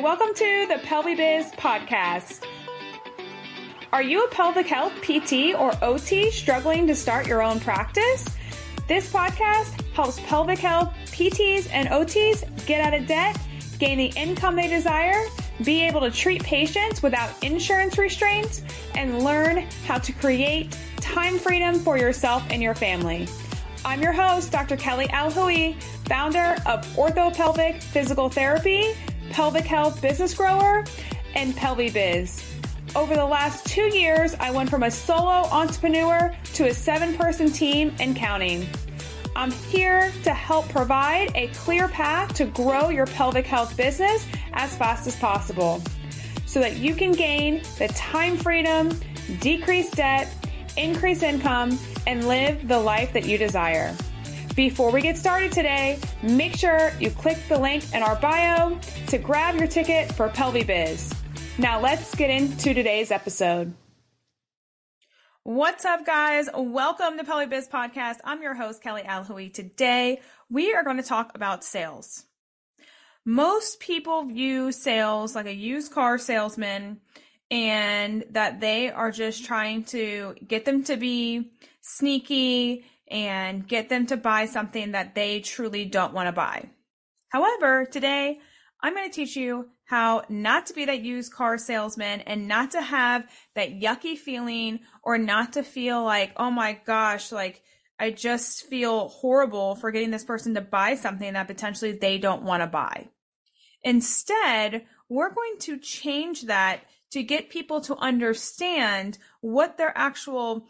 Hi, welcome to the PelviBiz Podcast. Are you a pelvic health PT or OT struggling to start your own practice? This podcast helps pelvic health PTs and OTs get out of debt, gain the income they desire, be able to treat patients without insurance restraints, and learn how to create time freedom for yourself and your family. I'm your host, Dr. Kelly Alhooie, founder of Orthopelvic Physical Therapy, pelvic health business grower, and PelviBiz. Over the last 2 years, I went from a solo entrepreneur to a 7-person team and counting. I'm here to help provide a clear path to grow your pelvic health business as fast as possible so that you can gain the time freedom, decrease debt, increase income, and live the life that you desire. Before we get started today, make sure you click the link in our bio to grab your ticket for PelviBiz. Now let's get into today's episode. What's up, guys? Welcome to PelviBiz Podcast. I'm your host, Kelly Alhooie. Today, we are going to talk about sales. Most people view sales like a used car salesman and that they are just trying to get them to be sneaky and get them to buy something that they truly don't want to buy. However, today I'm going to teach you how not to be that used car salesman and not to have that yucky feeling or not to feel like, oh my gosh, like I just feel horrible for getting this person to buy something that potentially they don't want to buy. Instead, we're going to change that to get people to understand what their actual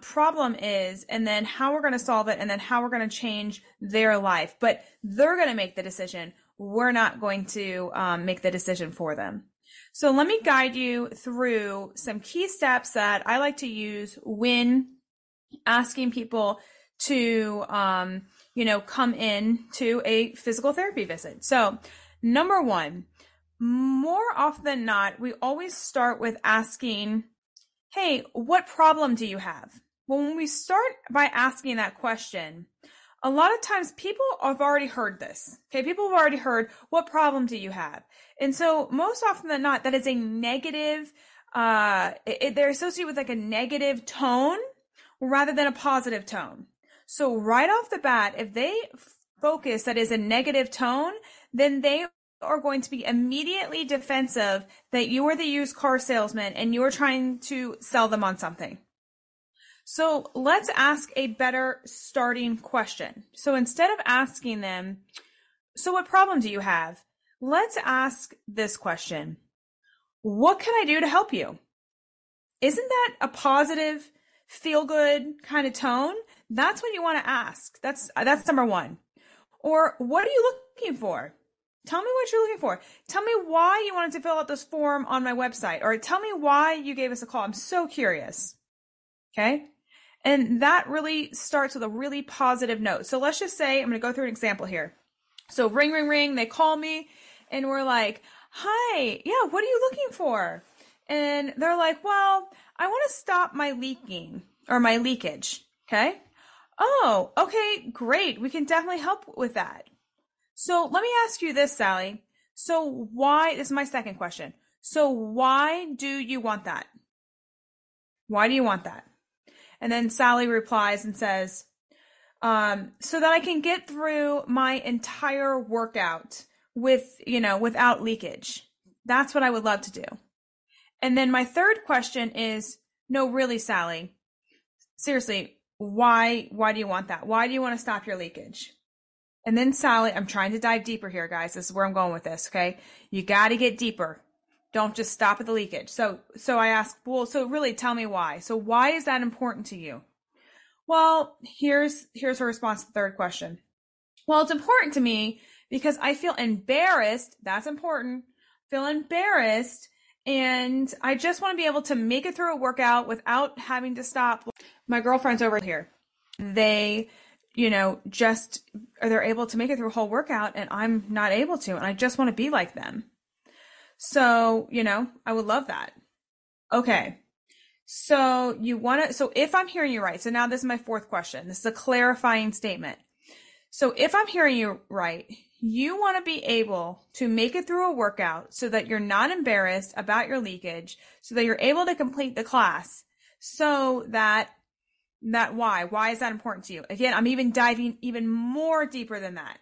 problem is, and then how we're going to solve it, and then how we're going to change their life. But they're going to make the decision. We're not going to make the decision for them. So let me guide you through some key steps that I like to use when asking people to, come in to a physical therapy visit. So number one, more often than not, we always start with asking, hey, what problem do you have? Well, when we start by asking that question, a lot of times people have already heard this. Okay, people have already heard, what problem do you have? And so most often than not, that is a negative, they're associated with like a negative tone rather than a positive tone. So right off the bat, if they focus that is a negative tone, then they are going to be immediately defensive that you are the used car salesman and you're trying to sell them on something. So let's ask a better starting question. So instead of asking them, so what problem do you have? Let's ask this question. What can I do to help you? Isn't that a positive, feel good kind of tone? That's what you want to ask. That's number one. Or what are you looking for? Tell me what you're looking for. Tell me why you wanted to fill out this form on my website, or tell me why you gave us a call. I'm so curious. Okay. And that really starts with a really positive note. So let's just say, I'm going to go through an example here. So ring, ring, ring, they call me and we're like, hi, yeah, what are you looking for? And they're like, well, I want to stop my leaking or my leakage. Okay. Oh, okay, great. We can definitely help with that. So let me ask you this, Sally. So why, this is my second question. So why do you want that? Why do you want that? And then Sally replies and says, so that I can get through my entire workout without leakage. That's what I would love to do. And then my third question is, no, really, Sally, seriously, why do you want that? Why do you want to stop your leakage? And then Sally, I'm trying to dive deeper here, guys. This is where I'm going with this, okay? You got to get deeper. Don't just stop at the leakage. So I ask, well, so really tell me why. So why is that important to you? Well, here's her response to the third question. Well, it's important to me because I feel embarrassed. That's important. Feel embarrassed. And I just want to be able to make it through a workout without having to stop. My girlfriend's over here. They're able to make it through a whole workout and I'm not able to, and I just want to be like them. So, I would love that. Okay. So if I'm hearing you right, so now this is my fourth question. This is a clarifying statement. So if I'm hearing you right, You want to be able to make it through a workout so that you're not embarrassed about your leakage, so that you're able to complete the class, so that why is that important to you? Again, I'm even diving even more deeper than that.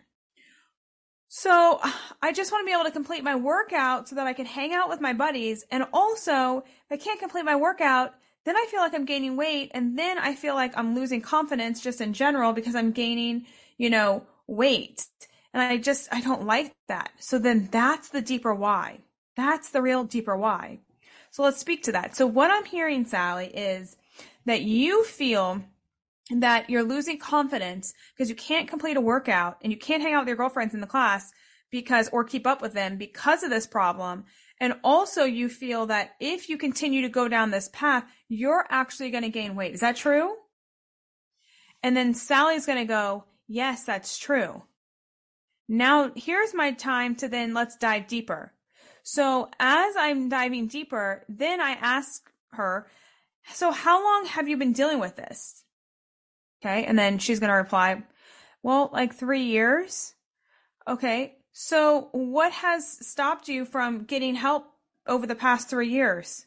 So I just want to be able to complete my workout so that I can hang out with my buddies. And also, if I can't complete my workout, then I feel like I'm gaining weight. And then I feel like I'm losing confidence just in general because I'm gaining, weight. And I don't like that. So then that's the deeper why. That's the real deeper why. So let's speak to that. So what I'm hearing, Sally, is that you feel that you're losing confidence because you can't complete a workout and you can't hang out with your girlfriends in the class or keep up with them because of this problem. And also you feel that if you continue to go down this path, you're actually going to gain weight. Is that true? And then Sally's going to go, yes, that's true. Now here's my time to then let's dive deeper. So as I'm diving deeper, then I ask her, so how long have you been dealing with this? Okay. And then she's going to reply, well, like 3 years. Okay. So what has stopped you from getting help over the past 3 years?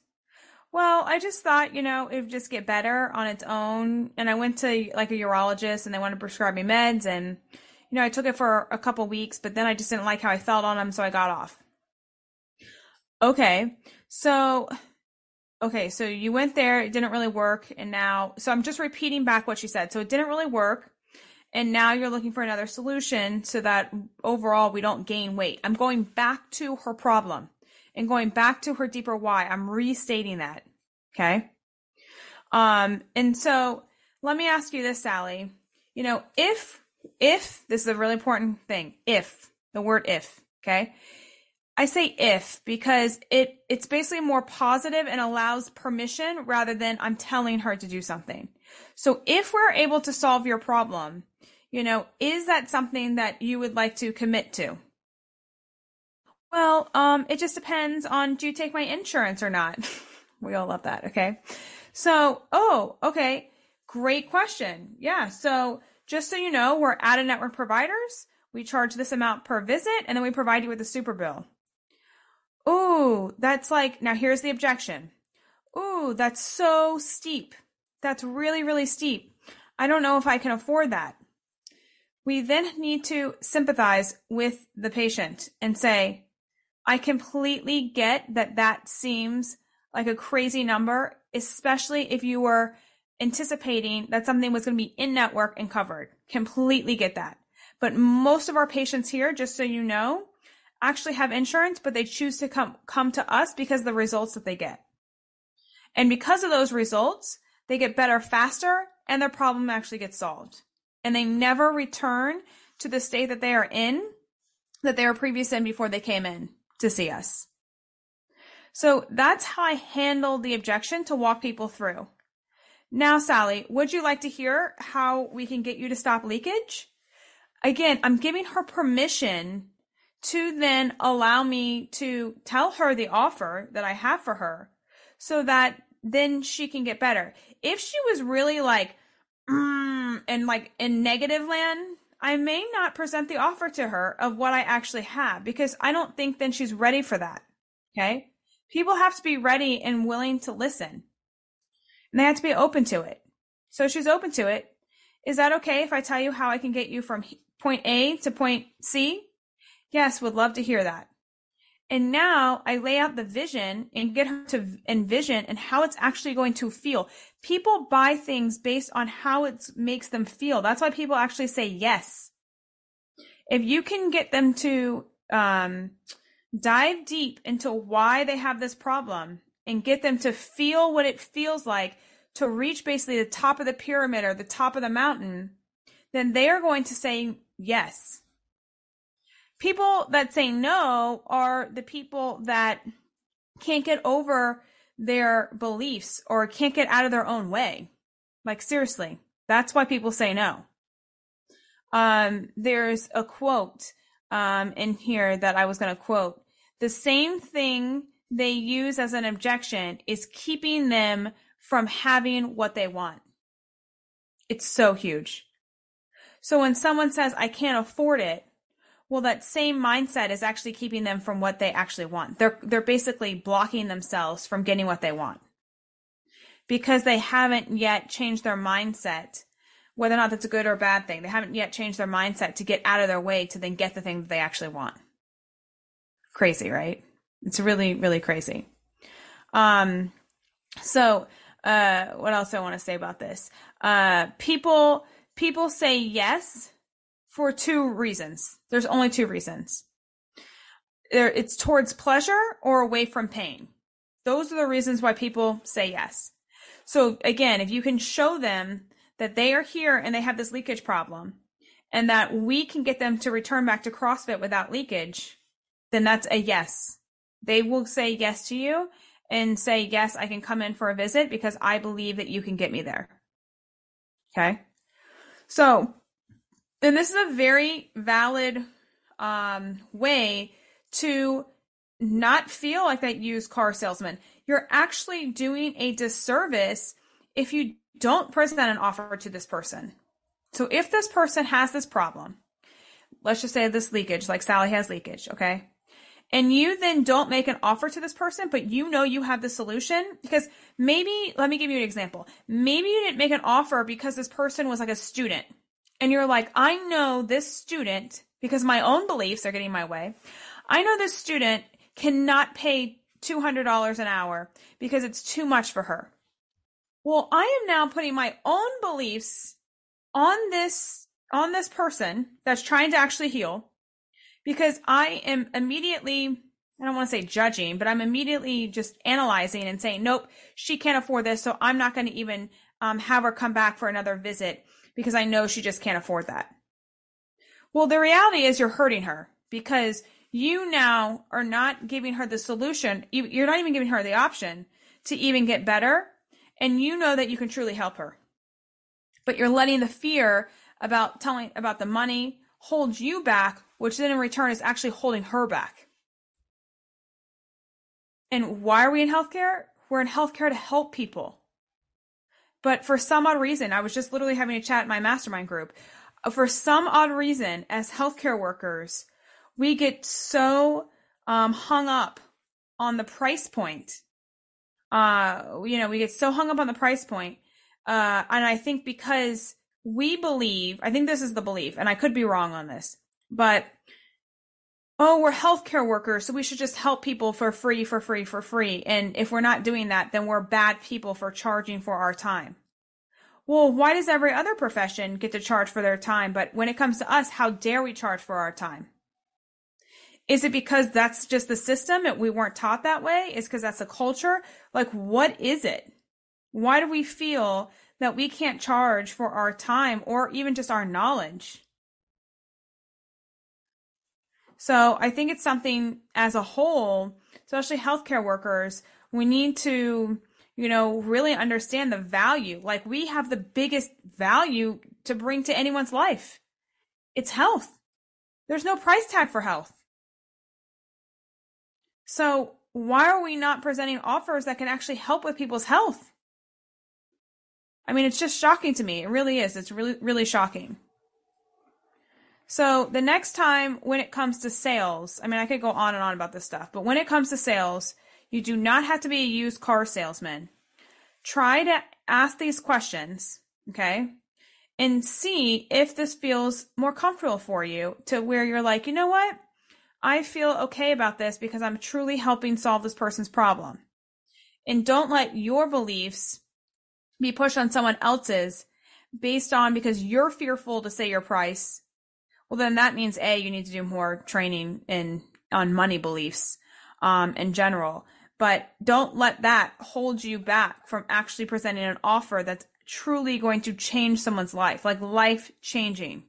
Well, I just thought, it would just get better on its own. And I went to like a urologist and they wanted to prescribe me meds. And, I took it for a couple weeks, but then I just didn't like how I felt on them. So I got off. Okay. So you went there, it didn't really work. And now, so I'm just repeating back what she said. So it didn't really work. And now you're looking for another solution so that overall we don't gain weight. I'm going back to her problem and going back to her deeper why. I'm restating that. Okay. And so let me ask you this, Sally, if this is a really important thing, the word if, okay. I say if because it's basically more positive and allows permission rather than I'm telling her to do something. So if we're able to solve your problem, is that something that you would like to commit to? Well, it just depends on, do you take my insurance or not? We all love that. Okay. So, okay. Great question. Yeah. So just so you know, we're out-of-network providers. We charge this amount per visit and then we provide you with a super bill. Oh, that's like, now here's the objection. Oh, that's so steep. That's really, really steep. I don't know if I can afford that. We then need to sympathize with the patient and say, I completely get that seems like a crazy number, especially if you were anticipating that something was going to be in network and covered. Completely get that. But most of our patients here, just so you know, actually have insurance, but they choose to come to us because of the results that they get. And because of those results, they get better faster and their problem actually gets solved. And they never return to the state that they are in, that they were previously in before they came in to see us. So that's how I handled the objection to walk people through. Now, Sally, would you like to hear how we can get you to stop leakage? Again, I'm giving her permission to then allow me to tell her the offer that I have for her so that then she can get better. If she was really like, and like in negative land, I may not present the offer to her of what I actually have because I don't think then she's ready for that. Okay. People have to be ready and willing to listen and they have to be open to it. So she's open to it. Is that okay if I tell you how I can get you from point A to point C? Yes, would love to hear that. And now I lay out the vision and get her to envision and how it's actually going to feel. People buy things based on how it makes them feel. That's why people actually say yes. If you can get them to dive deep into why they have this problem and get them to feel what it feels like to reach basically the top of the pyramid or the top of the mountain, then they are going to say yes. People that say no are the people that can't get over their beliefs or can't get out of their own way. Like seriously, that's why people say no. There's a quote in here that I was going to quote. The same thing they use as an objection is keeping them from having what they want. It's so huge. So when someone says, I can't afford it, Well, that same mindset is actually keeping them from what they actually want. They're basically blocking themselves from getting what they want because they haven't yet changed their mindset, whether or not that's a good or a bad thing. They haven't yet changed their mindset to get out of their way to then get the thing that they actually want. Crazy, right? It's really, really crazy. What else do I want to say about this? People say yes for two reasons. There's only two reasons. It's towards pleasure or away from pain. Those are the reasons why people say yes. So again, if you can show them that they are here and they have this leakage problem and that we can get them to return back to CrossFit without leakage, then that's a yes. They will say yes to you and say, yes, I can come in for a visit because I believe that you can get me there. Okay. So, and this is a very valid way to not feel like that used car salesman. You're actually doing a disservice if you don't present an offer to this person. So if this person has this problem, let's just say this leakage, like Sally has leakage, okay? And you then don't make an offer to this person, but you know you have the solution because maybe, let me give you an example. Maybe you didn't make an offer because this person was like a student and you're like, I know this student, because my own beliefs are getting in my way. I know this student cannot pay $200 an hour because it's too much for her. Well, I am now putting my own beliefs on this person that's trying to actually heal. Because I am immediately, I don't want to say judging, but I'm immediately just analyzing and saying, nope, she can't afford this. So I'm not going to even have her come back for another visit because I know she just can't afford that. Well, the reality is you're hurting her because you now are not giving her the solution. You're not even giving her the option to even get better. And you know that you can truly help her, but you're letting the fear about the money hold you back, which then in return is actually holding her back. And why are we in healthcare? We're in healthcare to help people. But for some odd reason, I was just literally having a chat in my mastermind group. For some odd reason, as healthcare workers, we get so hung up on the price point. We get so hung up on the price point. And I think because we believe, I think this is the belief, and I could be wrong on this, but, oh, we're healthcare workers, so we should just help people for free. And if we're not doing that, then we're bad people for charging for our time. Well, why does every other profession get to charge for their time? But when it comes to us, how dare we charge for our time? Is it because that's just the system and we weren't taught that way? Is because that's the culture? Like, what is it? Why do we feel that we can't charge for our time or even just our knowledge? So I think it's something as a whole, especially healthcare workers, we need to, really understand the value. Like, we have the biggest value to bring to anyone's life. It's health. There's no price tag for health. So why are we not presenting offers that can actually help with people's health? I mean, it's just shocking to me. It really is. It's really, really shocking. So the next time when it comes to sales, I mean, I could go on and on about this stuff, but when it comes to sales, you do not have to be a used car salesman. Try to ask these questions, okay, and see if this feels more comfortable for you to where you're like, you know what? I feel okay about this because I'm truly helping solve this person's problem. And don't let your beliefs be pushed on someone else's based on because you're fearful to say your price. Well, then that means, A, you need to do more training on money beliefs in general. But don't let that hold you back from actually presenting an offer that's truly going to change someone's life, like life-changing.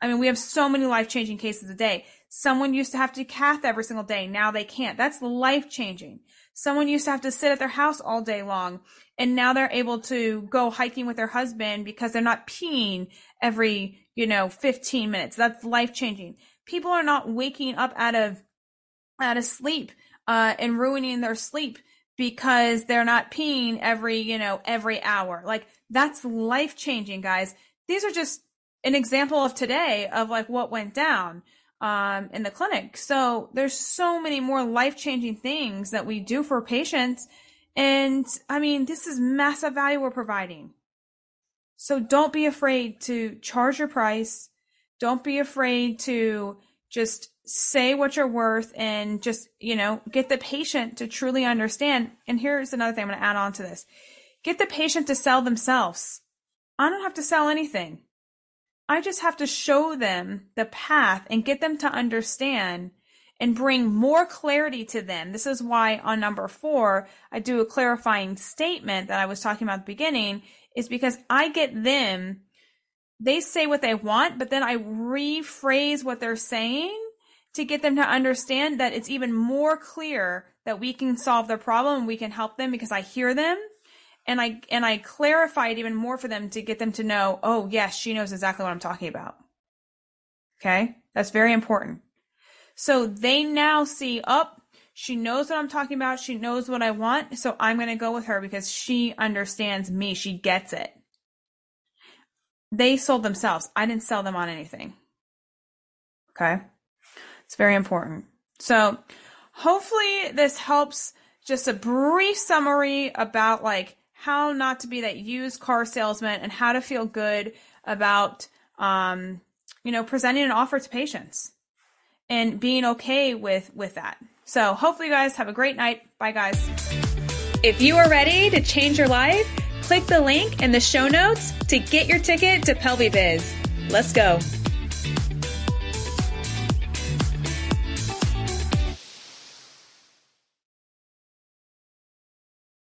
I mean, we have so many life-changing cases a day. Someone used to have to cath every single day. Now they can't. That's life-changing. Someone used to have to sit at their house all day long, and now they're able to go hiking with their husband because they're not peeing every 15 minutes. That's life-changing. People are not waking up out of sleep, and ruining their sleep because they're not peeing every hour. Like, that's life-changing, guys. These are just an example of today of like what went down. in the clinic. So there's so many more life-changing things that we do for patients. And I mean, this is massive value we're providing. So don't be afraid to charge your price. Don't be afraid to just say what you're worth and just, you know, get the patient to truly understand. And here's another thing I'm going to add on to this. Get the patient to sell themselves. I don't have to sell anything. I just have to show them the path and get them to understand and bring more clarity to them. This is why on number 4, I do a clarifying statement that I was talking about at the beginning, is because I get them, they say what they want, but then I rephrase what they're saying to get them to understand that it's even more clear that we can solve their problem and we can help them because I hear them. And I clarify it even more for them to get them to know, oh, yes, she knows exactly what I'm talking about. Okay, that's very important. So they now see, oh, she knows what I'm talking about. She knows what I want. So I'm going to go with her because she understands me. She gets it. They sold themselves. I didn't sell them on anything. Okay, it's very important. So hopefully this helps. Just a brief summary about like how not to be that used car salesman and how to feel good about, you know, presenting an offer to patients and being okay with that. So hopefully you guys have a great night. Bye guys. If you are ready to change your life, click the link in the show notes to get your ticket to PelviBiz. Let's go.